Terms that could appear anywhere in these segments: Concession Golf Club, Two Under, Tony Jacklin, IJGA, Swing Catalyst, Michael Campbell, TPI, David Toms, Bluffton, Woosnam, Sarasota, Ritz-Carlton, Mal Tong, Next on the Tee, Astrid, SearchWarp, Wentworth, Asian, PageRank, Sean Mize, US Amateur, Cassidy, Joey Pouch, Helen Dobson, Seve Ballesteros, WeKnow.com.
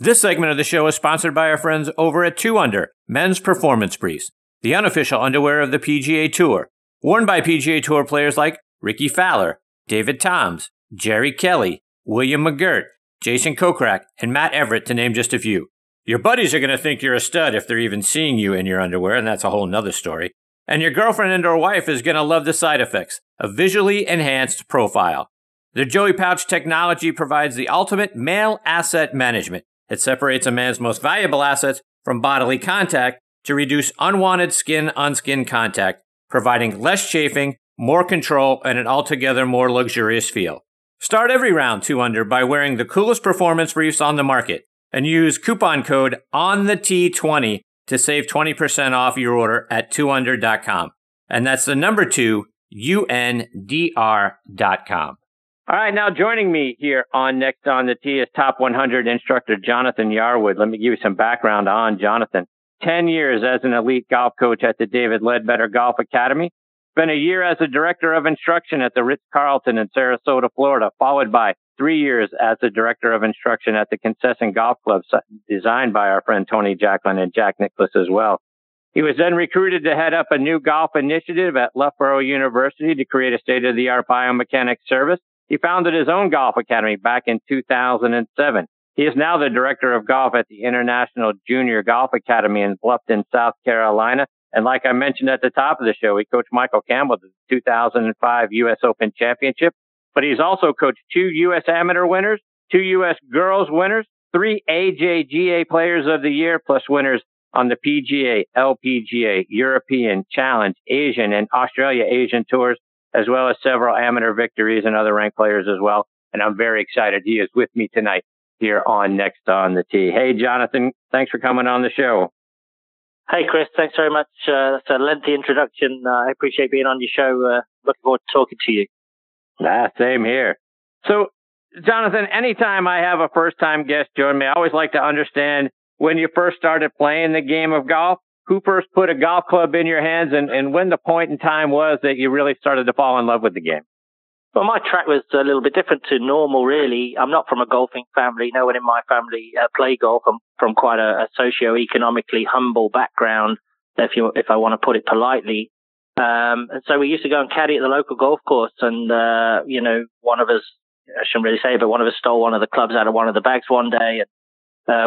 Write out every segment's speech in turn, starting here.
This segment of the show is sponsored by our friends over at Two Under, men's performance briefs, the unofficial underwear of the PGA Tour, worn by PGA Tour players like Ricky Fowler, David Toms, Jerry Kelly, William McGirt, Jason Kokrak, and Matt Everett, to name just a few. Your buddies are going to think you're a stud if they're even seeing you in your underwear, and that's a whole nother story. And your girlfriend and or wife is going to love the side effects, a visually enhanced profile. The Joey Pouch technology provides the ultimate male asset management. It separates a man's most valuable assets from bodily contact to reduce unwanted skin-on-skin contact, providing less chafing, more control, and an altogether more luxurious feel. Start every round 2-under by wearing the coolest performance briefs on the market and use coupon code ONTHET20 to save 20% off your order at TwoUnder.com. And that's the number 2, UNDR.com. All right, now joining me here on Next on the Tee is Top 100 instructor Jonathan Yarwood. Let me give you some background on Jonathan. 10 years as an elite golf coach at the David Leadbetter Golf Academy. Spent a year as a director of instruction at the Ritz-Carlton in Sarasota, Florida, followed by 3 years as the director of instruction at the Concession Golf Club, designed by our friend Tony Jacklin and Jack Nicklaus as well. He was then recruited to head up a new golf initiative at Loughborough University to create a state-of-the-art biomechanics service. He founded his own golf academy back in 2007. He is now the director of golf at the International Junior Golf Academy in Bluffton, South Carolina. And like I mentioned at the top of the show, he coached Michael Campbell to the 2005 US Open Championship. But he's also coached 2 US Amateur winners, 2 US Girls winners, 3 AJGA Players of the Year, plus winners on the PGA, LPGA, European, Challenge, Asian, and Australasian tours, as well as several amateur victories and other ranked players as well. And I'm very excited. He is with me tonight here on Next on the Tee. Hey, Jonathan, thanks for coming on the show. Hey, Chris, thanks very much. That's a lengthy introduction. I appreciate being on your show. Looking forward to talking to you. Same here. So, Jonathan, anytime I have a first-time guest join me, I always like to understand when you first started playing the game of golf, who first put a golf club in your hands, and when the point in time was that you really started to fall in love with the game? Well, my track was a little bit different to normal, really. I'm not from a golfing family. No one in my family play golf. I'm from quite a socio-economically humble background, if I want to put it politely. And so we used to go and caddy at the local golf course, and, you know, one of us, I shouldn't really say, but one of us stole one of the clubs out of one of the bags one day, and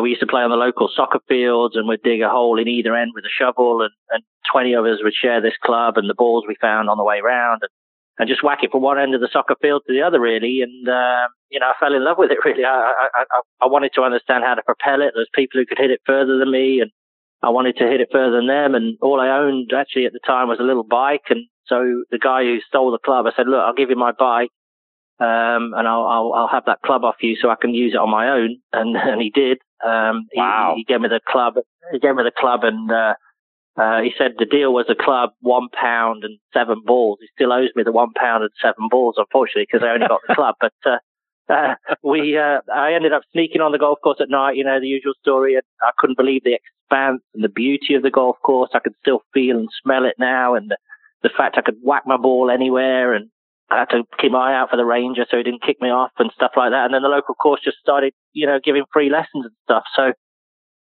we used to play on the local soccer fields, and we'd dig a hole in either end with a shovel, and 20 of us would share this club and the balls we found on the way round, and just whack it from one end of the soccer field to the other, really. And, you know, I fell in love with it, really. I wanted to understand how to propel it. There's people who could hit it further than me, and I wanted to hit it further than them. And all I owned, actually, at the time was a little bike. And so the guy who stole the club, I said, look, I'll give you my bike. And I'll have that club off you so I can use it on my own. And he did. Wow. He gave me the club. He gave me the club, and he said the deal was a club, £1 and 7 balls. He still owes me the £1 and 7 balls, unfortunately, because I only got the club. But I ended up sneaking on the golf course at night. You know, the usual story. And I couldn't believe the expanse and the beauty of the golf course. I could still feel and smell it now, and the fact I could whack my ball anywhere, and I had to keep my eye out for the ranger so he didn't kick me off and stuff like that. And then the local course just started, you know, giving free lessons and stuff. So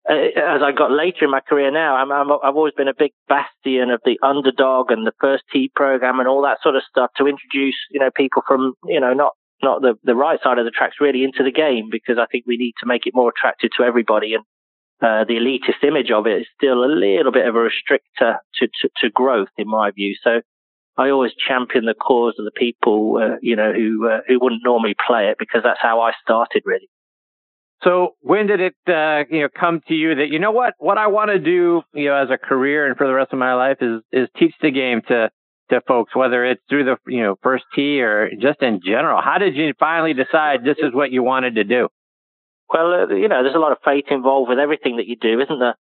as I got later in my career now, I've always been a big bastion of the underdog and the first tee program and all that sort of stuff to introduce, you know, people from, you know, not the right side of the tracks really into the game, because I think we need to make it more attractive to everybody. And the elitist image of it is still a little bit of a restrictor to growth, in my view. So I always champion the cause of the people, you know, who wouldn't normally play it, because that's how I started, really. So when did it, you know, come to you that, you know what I want to do, you know, as a career and for the rest of my life is teach the game to folks, whether it's through the, you know, first tee or just in general? How did you finally decide this is what you wanted to do? Well, you know, there's a lot of fate involved with everything that you do, isn't there?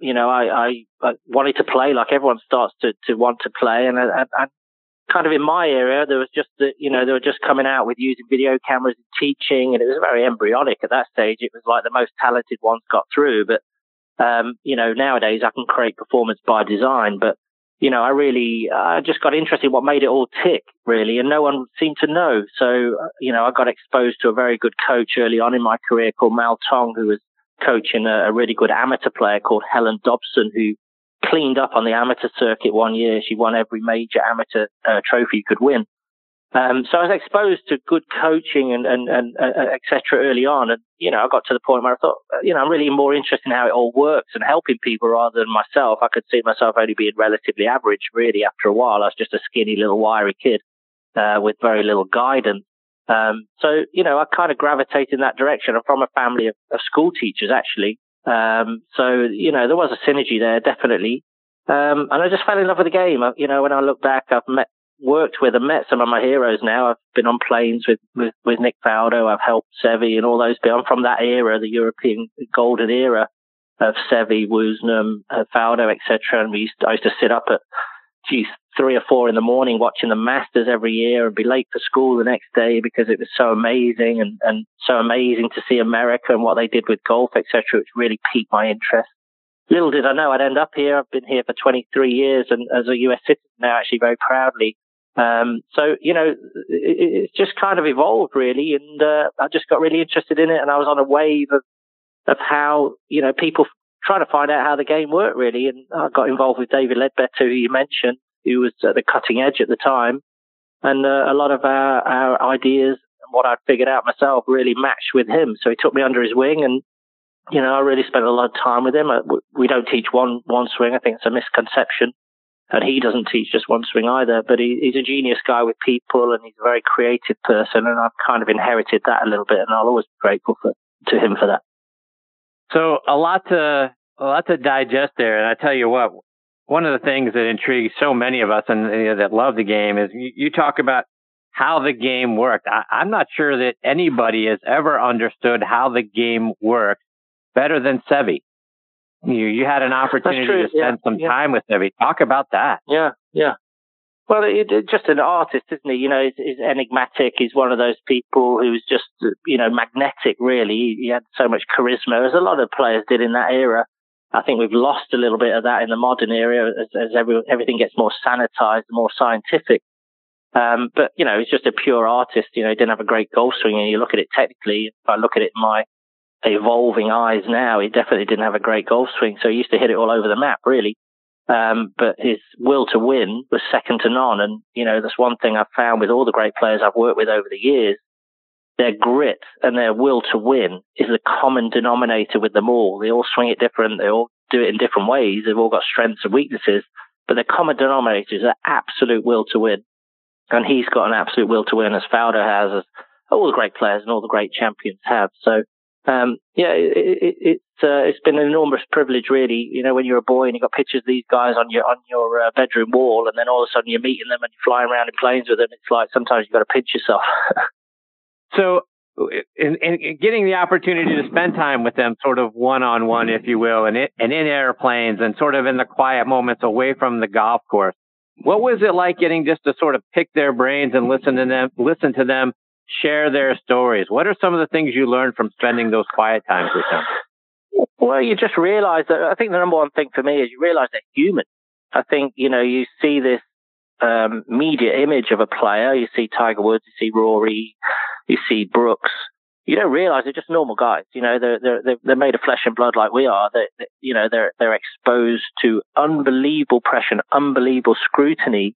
You know, I wanted to play like everyone starts to want to play. And I kind of in my area, there was just they were just coming out with using video cameras and teaching. And it was very embryonic at that stage. It was like the most talented ones got through. But, you know, nowadays I can create performance by design. But you know, I really, just got interested in what made it all tick, really, and no one seemed to know. So, you know, I got exposed to a very good coach early on in my career called Mal Tong, who was coaching a really good amateur player called Helen Dobson, who cleaned up on the amateur circuit one year. She won every major amateur trophy you could win. So I was exposed to good coaching and et cetera early on. And, you know, I got to the point where I thought, you know, I'm really more interested in how it all works and helping people rather than myself. I could see myself only being relatively average, really, after a while. I was just a skinny little wiry kid, with very little guidance. So, you know, I kind of gravitated in that direction. I'm from a family of school teachers, actually. So, you know, there was a synergy there, definitely. And I just fell in love with the game. You know, when I look back, I've worked with and met some of my heroes now. I've been on planes with Nick Faldo. I've helped Seve and all those people. I'm from that era, the European golden era of Seve, Woosnam, Faldo, etc. And I used to sit up at 3 or 4 in the morning watching the Masters every year and be late for school the next day because it was so amazing and so amazing to see America and what they did with golf, etc., which really piqued my interest. Little did I know I'd end up here. I've been here for 23 years and as a US citizen now, actually, very proudly. So, you know, it's just kind of evolved, really. And, I just got really interested in it. And I was on a wave of how, you know, people trying to find out how the game worked, really. And I got involved with David Leadbetter, who you mentioned, who was at the cutting edge at the time. And, a lot of our ideas and what I'd figured out myself really matched with him. So he took me under his wing and, you know, I really spent a lot of time with him. We don't teach one swing. I think it's a misconception. And he doesn't teach just one swing either, but he's a genius guy with people and he's a very creative person. And I've kind of inherited that a little bit and I'll always be grateful to him for that. So a lot to digest there. And I tell you what, one of the things that intrigues so many of us and that love the game is you talk about how the game worked. I'm not sure that anybody has ever understood how the game works better than Seve. You had an opportunity to spend some time with Seve. Talk about that. Yeah. Well, it's just an artist, isn't he? You know, he's enigmatic. He's one of those people who's just, you know, magnetic, really. He had so much charisma, as a lot of players did in that era. I think we've lost a little bit of that in the modern era as everything gets more sanitized, more scientific. But, you know, he's just a pure artist. You know, he didn't have a great golf swing. And you look at it technically, if I look at it in my evolving eyes now, he definitely didn't have a great golf swing, so he used to hit it all over the map, really. But his will to win was second to none, and, you know, that's one thing I've found with all the great players I've worked with over the years. Their grit and their will to win is the common denominator with them all. They all swing it different, they all do it in different ways, they've all got strengths and weaknesses, but the common denominator is their absolute will to win. And he's got an absolute will to win, as Faldo has, as all the great players and all the great champions have. So it's been an enormous privilege, really. You know, when you're a boy and you got pictures of these guys on your bedroom wall, and then all of a sudden you're meeting them and you're flying around in planes with them. It's like sometimes you've got to pinch yourself. So, in getting the opportunity to spend time with them, sort of one-on-one, if you will, and in airplanes and sort of in the quiet moments away from the golf course, what was it like getting just to sort of pick their brains and listen to them? Share their stories? What are some of the things you learned from spending those quiet times with them? Well, you just realize that, I think the number one thing for me is you realize they're human. I think, you know, you see this media image of a player. You see Tiger Woods, you see Rory, you see Brooks. You don't realize they're just normal guys. You know, they're made of flesh and blood like we are. You know, they're exposed to unbelievable pressure and unbelievable scrutiny.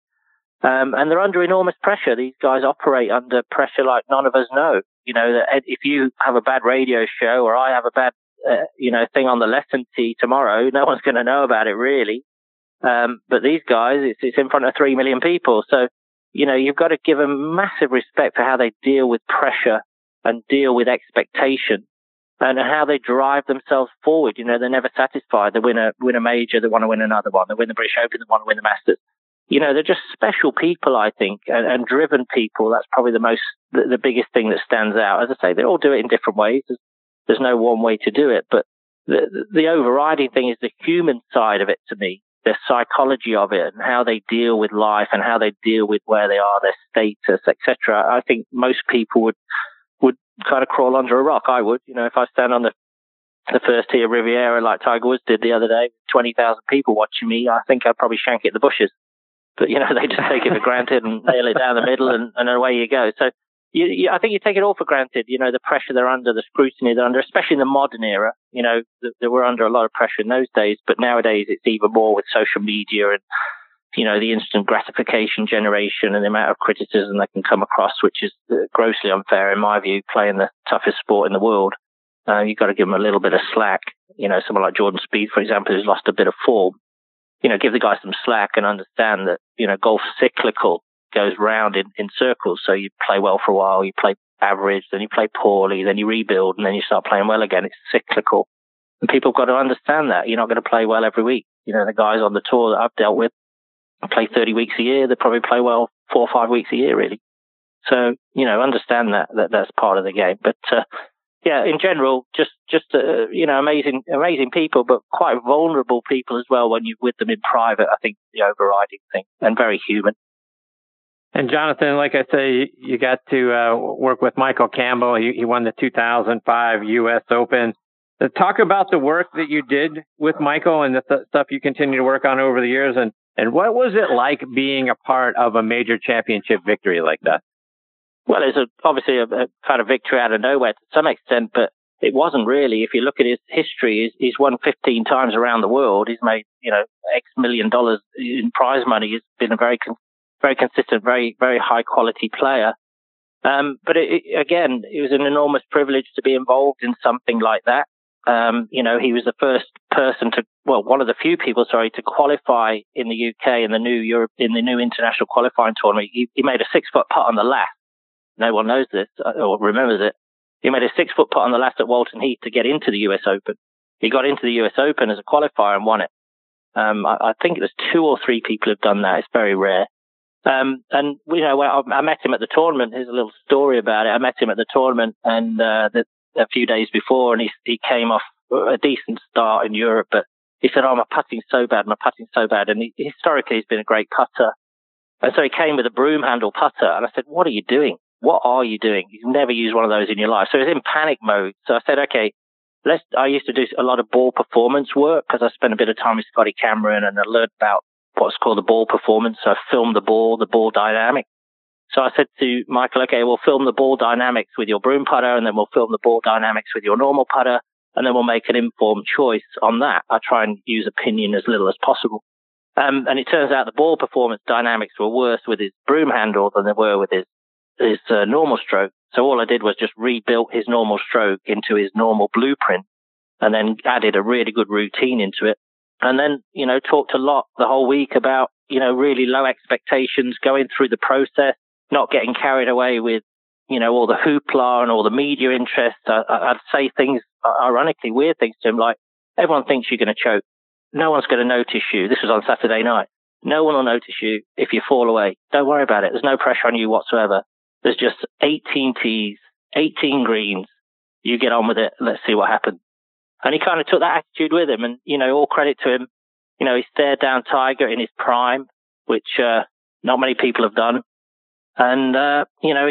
And they're under enormous pressure. These guys operate under pressure like none of us know. You know, that if you have a bad radio show or I have a bad, thing on the lesson tee tomorrow, no one's going to know about it, really. But these guys, it's in front of 3 million people. So, you know, you've got to give them massive respect for how they deal with pressure and deal with expectation and how they drive themselves forward. You know, they're never satisfied. They win a major, they want to win another one. They win the British Open, they want to win the Masters. You know, they're just special people, I think, and driven people. That's probably the biggest thing that stands out. As I say, they all do it in different ways. There's no one way to do it. But the overriding thing is the human side of it to me, the psychology of it and how they deal with life and how they deal with where they are, their status, etc. I think most people would kind of crawl under a rock. I would. You know, if I stand on the the first tee of Riviera like Tiger Woods did the other day, 20,000 people watching me, I think I'd probably shank it in the bushes. But, you know, they just take it for granted and nail it down the middle and away you go. So I think you take it all for granted, you know, the pressure they're under, the scrutiny they're under, especially in the modern era. You know, they were under a lot of pressure in those days, but nowadays it's even more with social media and, you know, the instant gratification generation and the amount of criticism they can come across, which is grossly unfair, in my view, playing the toughest sport in the world. You've got to give them a little bit of slack. You know, someone like Jordan Spieth, for example, who's lost a bit of form. You know, give the guy some slack and understand that, you know, golf's cyclical, goes round in circles. So you play well for a while, you play average, then you play poorly, then you rebuild, and then you start playing well again. It's cyclical. And people have got to understand that. You're not going to play well every week. You know, the guys on the tour that I've dealt with play 30 weeks a year. They probably play well 4 or 5 weeks a year, really. So, you know, understand that that's part of the game. But, yeah, in general, just you know, amazing people, but quite vulnerable people as well when you're with them in private, I think, the overriding thing, and very human. And Jonathan, like I say, you got to work with Michael Campbell. He won the 2005 US Open. Talk about the work that you did with Michael and the stuff you continue to work on over the years. And what was it like being a part of a major championship victory like that? Well, it's obviously a kind of victory out of nowhere to some extent, but it wasn't really. If you look at his history, he's won 15 times around the world. He's made, you know, X million dollars in prize money. He's been a very consistent, very, very high quality player. But again, it was an enormous privilege to be involved in something like that. You know, he was the first person one of the few people, to qualify in the UK in the new international qualifying tournament. He made a 6-foot putt on the last. No one knows this or remembers it. He made a 6-foot putt on the last at Walton Heath to get into the US Open. He got into the US Open as a qualifier and won it. I think there's 2 or 3 people who've done that. It's very rare. And, you know, I met him at the tournament. Here's a little story about it. I met him at the tournament and a few days before, and he came off a decent start in Europe, but he said, oh, my putting's so bad. And historically, he's been a great putter. And so he came with a broom handle putter. And I said, what are you doing? What are you doing? You've never used one of those in your life. So he was in panic mode. So I said, okay, I used to do a lot of ball performance work because I spent a bit of time with Scotty Cameron and I learned about what's called the ball performance. So I filmed the ball dynamic. So I said to Michael, okay, we'll film the ball dynamics with your broom putter, and then we'll film the ball dynamics with your normal putter, and then we'll make an informed choice on that. I try and use opinion as little as possible. And it turns out the ball performance dynamics were worse with his broom handle than they were with his normal stroke. So all I did was just rebuilt his normal stroke into his normal blueprint and then added a really good routine into it. And then, you know, talked a lot the whole week about, you know, really low expectations, going through the process, not getting carried away with, you know, all the hoopla and all the media interest. I'd say things, ironically, weird things to him, like, everyone thinks you're going to choke. No one's going to notice you. This was on Saturday night. No one will notice you if you fall away. Don't worry about it. There's no pressure on you whatsoever. There's just 18 tees, 18 greens. You get on with it. Let's see what happens. And he kind of took that attitude with him. And, you know, all credit to him. You know, he stared down Tiger in his prime, which not many people have done. And, you know,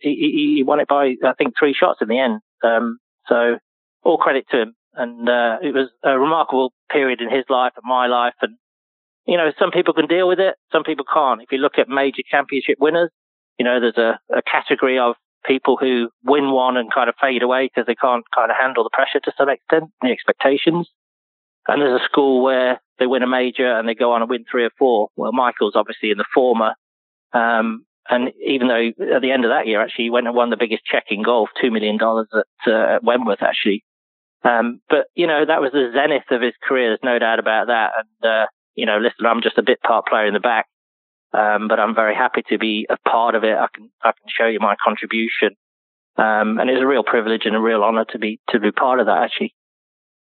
he won it by, I think, 3 shots in the end. So all credit to him. And it was a remarkable period in his life and my life. And, you know, some people can deal with it. Some people can't. If you look at major championship winners, you know, there's a category of people who win one and kind of fade away because they can't kind of handle the pressure to some extent, the expectations. And there's a school where they win a major and they go on and win 3 or 4. Well, Michael's obviously in the former. And even though at the end of that year, actually, he went and won the biggest check in golf, $2 million at Wentworth, actually. But, you know, that was the zenith of his career. There's no doubt about that. And, you know, listen, I'm just a bit part player in the back. But I'm very happy to be a part of it. I can show you my contribution. And it's a real privilege and a real honor to be part of that, actually.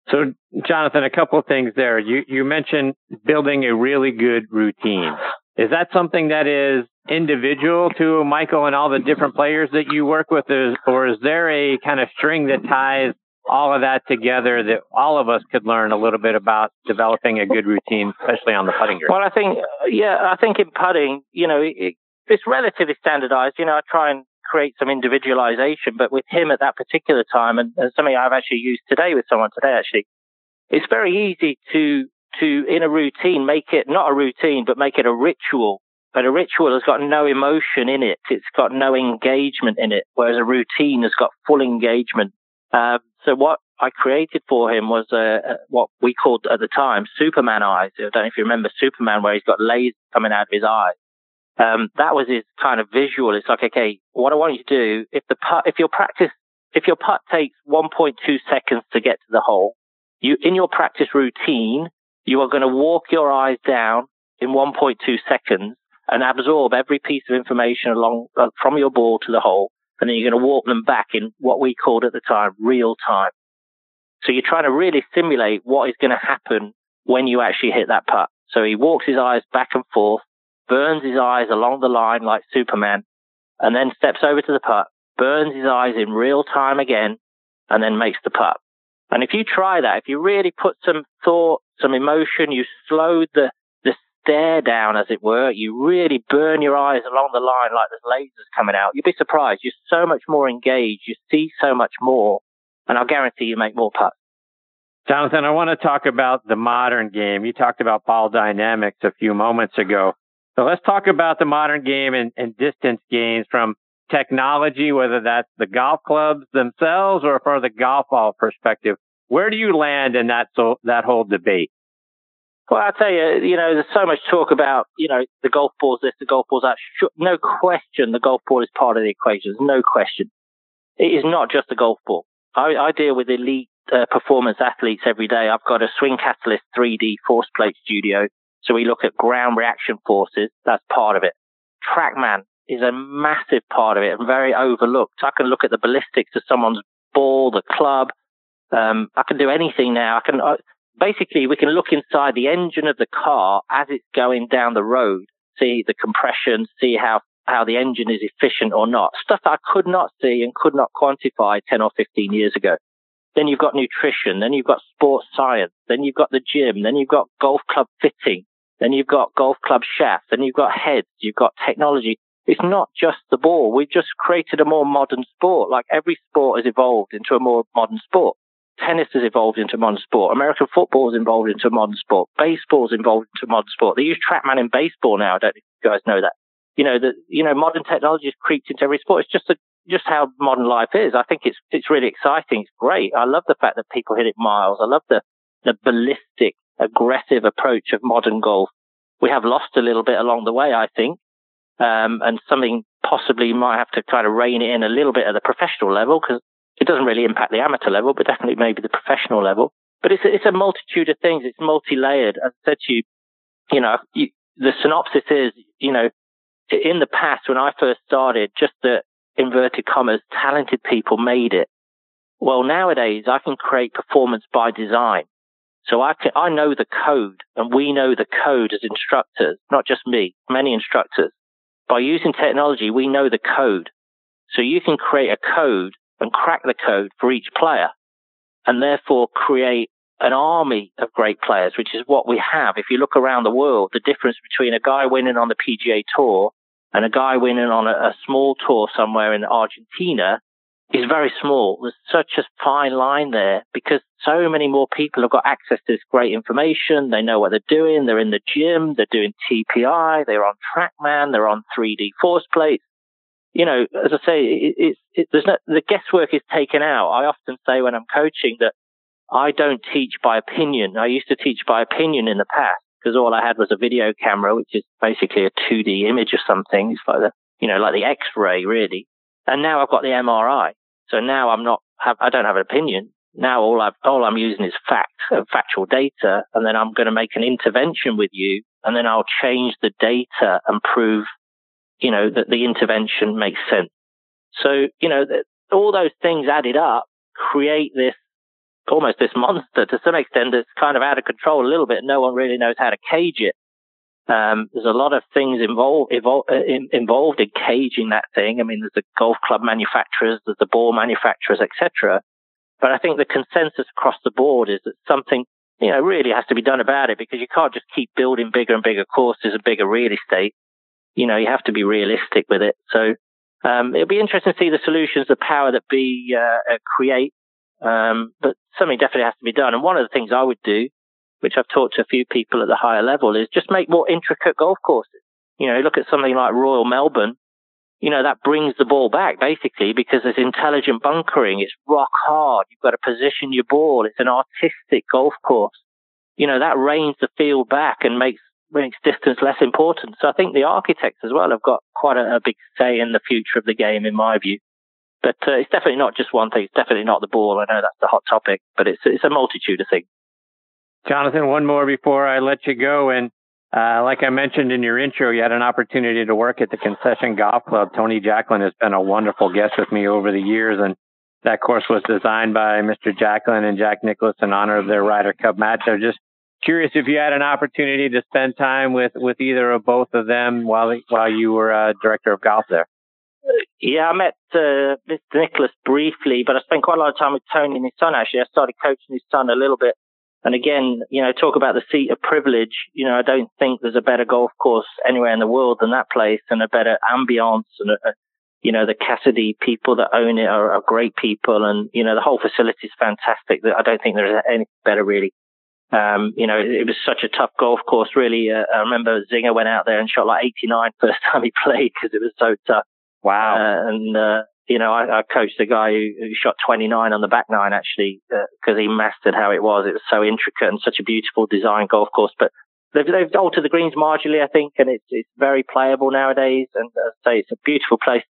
So, Jonathan, a couple of things there. You mentioned building a really good routine. Is that something that is individual to Michael and all the different players that you work with? Or is there a kind of string that ties all of that together that all of us could learn a little bit about developing a good routine, especially on the putting green? Well, I think in putting, you know, it's relatively standardized. You know, I try and create some individualization. But with him at that particular time, and something I've actually used today with someone today, actually, it's very easy to in a routine, make it not a routine, but make it a ritual. But a ritual has got no emotion in it. It's got no engagement in it, whereas a routine has got full engagement. So what I created for him was what we called at the time Superman eyes. I don't know if you remember Superman, where he's got lasers coming out of his eyes. That was his kind of visual. It's like, okay, what I want you to do, if your putt takes 1.2 seconds to get to the hole, you in your practice routine, you are going to walk your eyes down in 1.2 seconds and absorb every piece of information along from your ball to the hole. And then you're going to walk them back in what we called at the time real time. So you're trying to really simulate what is going to happen when you actually hit that putt. So he walks his eyes back and forth, burns his eyes along the line like Superman, and then steps over to the putt, burns his eyes in real time again, and then makes the putt. And if you try that, if you really put some thought, some emotion, you slow the stare down, as it were, you really burn your eyes along the line like there's lasers coming out, you'd be surprised. You're so much more engaged. You see so much more. And I'll guarantee you make more putts. Jonathan, I want to talk about the modern game. You talked about ball dynamics a few moments ago. So let's talk about the modern game and distance gains from technology, whether that's the golf clubs themselves or from the golf ball perspective. Where do you land in that whole debate? Well, I'll tell you, there's so much talk about, the golf ball's this, the golf ball's that. No question the golf ball is part of the equation. There's no question. It is not just the golf ball. I deal with elite performance athletes every day. I've got a Swing Catalyst 3D force plate studio. So we look at ground reaction forces. That's part of it. Trackman is a massive part of it and very overlooked. I can look at the ballistics of someone's ball, the club. I can do anything now. Basically, we can look inside the engine of the car as it's going down the road, see the compression, see how the engine is efficient or not. Stuff that I could not see and could not quantify 10 or 15 years ago. Then you've got nutrition. Then you've got sports science. Then you've got the gym. Then you've got golf club fitting. Then you've got golf club shafts. Then you've got heads. You've got technology. It's not just the ball. We've just created a more modern sport. Like every sport has evolved into a more modern sport. Tennis has evolved into a modern sport. American football has evolved into a modern sport. Baseball's evolved into a modern sport. They use Trackman in baseball now. I don't know if you guys know that. Modern technology has creeped into every sport. It's just how modern life is. I think it's really exciting. It's great. I love the fact that people hit it miles. I love the ballistic, aggressive approach of modern golf. We have lost a little bit along the way, I think. And something possibly might have to kind of rein it in a little bit at the professional level, because it doesn't really impact the amateur level, but definitely maybe the professional level. But it's a multitude of things. It's multi-layered. As I said to you, the synopsis is, in the past, when I first started, just the inverted commas, talented people made it. Well, nowadays, I can create performance by design. So I know the code, and we know the code as instructors, not just me, many instructors. By using technology, we know the code. So you can create a code and crack the code for each player, and therefore create an army of great players, which is what we have. If you look around the world, the difference between a guy winning on the PGA Tour and a guy winning on a small tour somewhere in Argentina is very small. There's such a fine line there, because so many more people have got access to this great information. They know what they're doing. They're in the gym. They're doing TPI. They're on Trackman. They're on 3D force plates. As I say, the guesswork is taken out. I often say when I'm coaching that I don't teach by opinion. I used to teach by opinion in the past, because all I had was a video camera, which is basically a 2D image of something. It's like the X-ray, really. And now I've got the MRI. So now I don't have an opinion. Now all I'm using is fact and factual data. And then I'm going to make an intervention with you. And then I'll change the data and prove, that the intervention makes sense. So, all those things added up create almost this monster to some extent that's kind of out of control a little bit. No one really knows how to cage it. There's a lot of things involved in caging that thing. I mean, there's the golf club manufacturers, there's the ball manufacturers, etc. But I think the consensus across the board is that something, really has to be done about it, because you can't just keep building bigger and bigger courses and bigger real estate. You have to be realistic with it. So It'll be interesting to see the solutions, the power that be create, but something definitely has to be done. And one of the things I would do, which I've talked to a few people at the higher level, is just make more intricate golf courses. You know, look at something like Royal Melbourne. You know, that brings the ball back, basically, because there's intelligent bunkering. It's rock hard. You've got to position your ball. It's an artistic golf course. You know, that reins the field back and makes distance less important. So I think the architects as well have got quite a big say in the future of the game, in my view. But it's definitely not just one thing. It's definitely not the ball. I know that's the hot topic, but it's a multitude of things. Jonathan, one more before I let you go. And like I mentioned in your intro, you had an opportunity to work at the Concession Golf Club. Tony Jacklin has been a wonderful guest with me over the years, and that course was designed by Mr. Jacklin and Jack Nicklaus in honor of their Ryder Cup match. I'm just curious if you had an opportunity to spend time with either or both of them while you were director of golf there. Yeah, I met Mr. Nicklaus briefly, but I spent quite a lot of time with Tony and his son, actually. I started coaching his son a little bit. And again, you know, talk about the seat of privilege. You know, I don't think there's a better golf course anywhere in the world than that place, and a better ambiance. And, you know, the Cassidy people that own it are great people. And, you know, the whole facility is fantastic. I don't think there's anything better, really. You know, it was such a tough golf course, really. I remember Zinger went out there and shot like 89 first time he played because it was so tough. Wow. You know, I coached a guy who shot 29 on the back nine, actually, because he mastered how it was. It was so intricate and such a beautiful design golf course. But they've altered the greens marginally, I think, and it's very playable nowadays. And as I say, it's a beautiful place.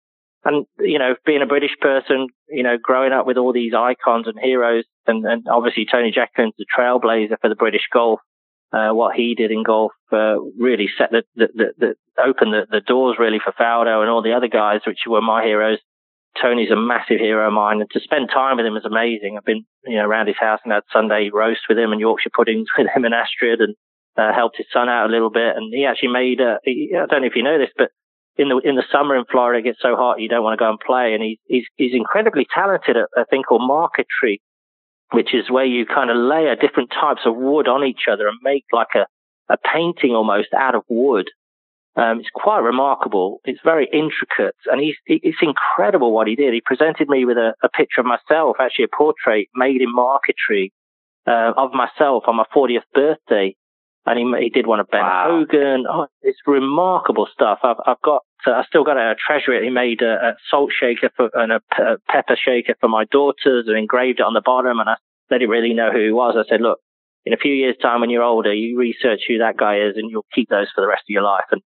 And, you know, being a British person, you know, growing up with all these icons and heroes, and obviously Tony Jacklin's the trailblazer for the British golf. What he did in golf really set opened the doors, really, for Faldo and all the other guys, which were my heroes. Tony's a massive hero of mine, and to spend time with him is amazing. I've been, you know, around his house and had Sunday roast with him and Yorkshire puddings with him and Astrid, and helped his son out a little bit. And he actually made, I don't know if you know this, but in the summer in Florida, it gets so hot you don't want to go and play. And he's incredibly talented at a thing called marquetry, which is where you kind of layer different types of wood on each other and make like a painting almost out of wood. It's quite remarkable. It's very intricate, and it's incredible what he did. He presented me with a picture of myself, actually a portrait made in marquetry of myself on my 40th birthday, and he did one of Ben Hogan. Oh, it's remarkable stuff. I still got a treasure. He made a salt shaker and a pepper shaker for my daughters, and engraved it on the bottom. And they didn't really know who he was. I said, look, in a few years' time, when you're older, you research who that guy is, and you'll keep those for the rest of your life. And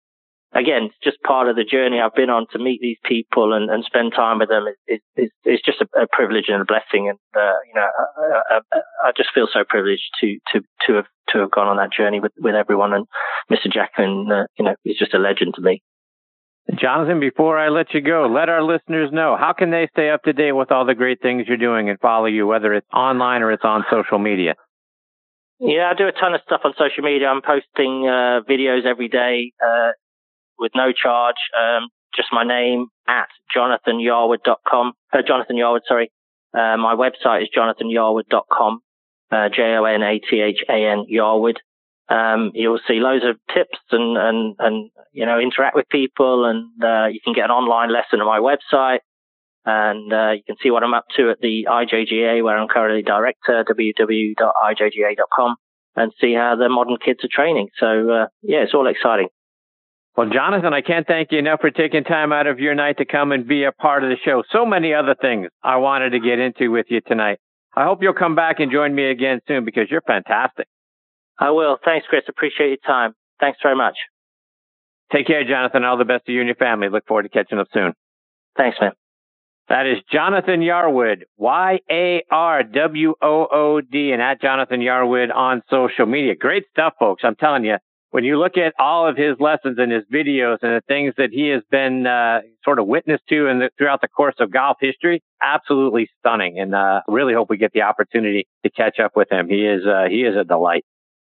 again, it's just part of the journey I've been on to meet these people and spend time with them. It's just a privilege and a blessing. And, you know, I just feel so privileged to have gone on that journey with everyone. And Mr. Jacklin, you know, is just a legend to me. Jonathan, before I let you go, let our listeners know, how can they stay up to date with all the great things you're doing and follow you, whether it's online or it's on social media? Yeah, I do a ton of stuff on social media. I'm posting videos every day, with no charge, just my name at JonathanYarwood.com. Jonathan Yarwood, sorry. My website is JonathanYarwood.com, JONATHAN Yarwood. You'll see loads of tips and, you know, interact with people, and you can get an online lesson on my website, and you can see what I'm up to at the IJGA, where I'm currently director, www.ijga.com, and see how the modern kids are training. So, yeah, it's all exciting. Well, Jonathan, I can't thank you enough for taking time out of your night to come and be a part of the show. So many other things I wanted to get into with you tonight. I hope you'll come back and join me again soon, because you're fantastic. I will. Thanks, Chris. Appreciate your time. Thanks very much. Take care, Jonathan. All the best to you and your family. Look forward to catching up soon. Thanks, man. That is Jonathan Yarwood, YARWOOD, and at Jonathan Yarwood on social media. Great stuff, folks. I'm telling you. When you look at all of his lessons and his videos and the things that he has been sort of witness to throughout the course of golf history, absolutely stunning. And really hope we get the opportunity to catch up with him. He is a delight.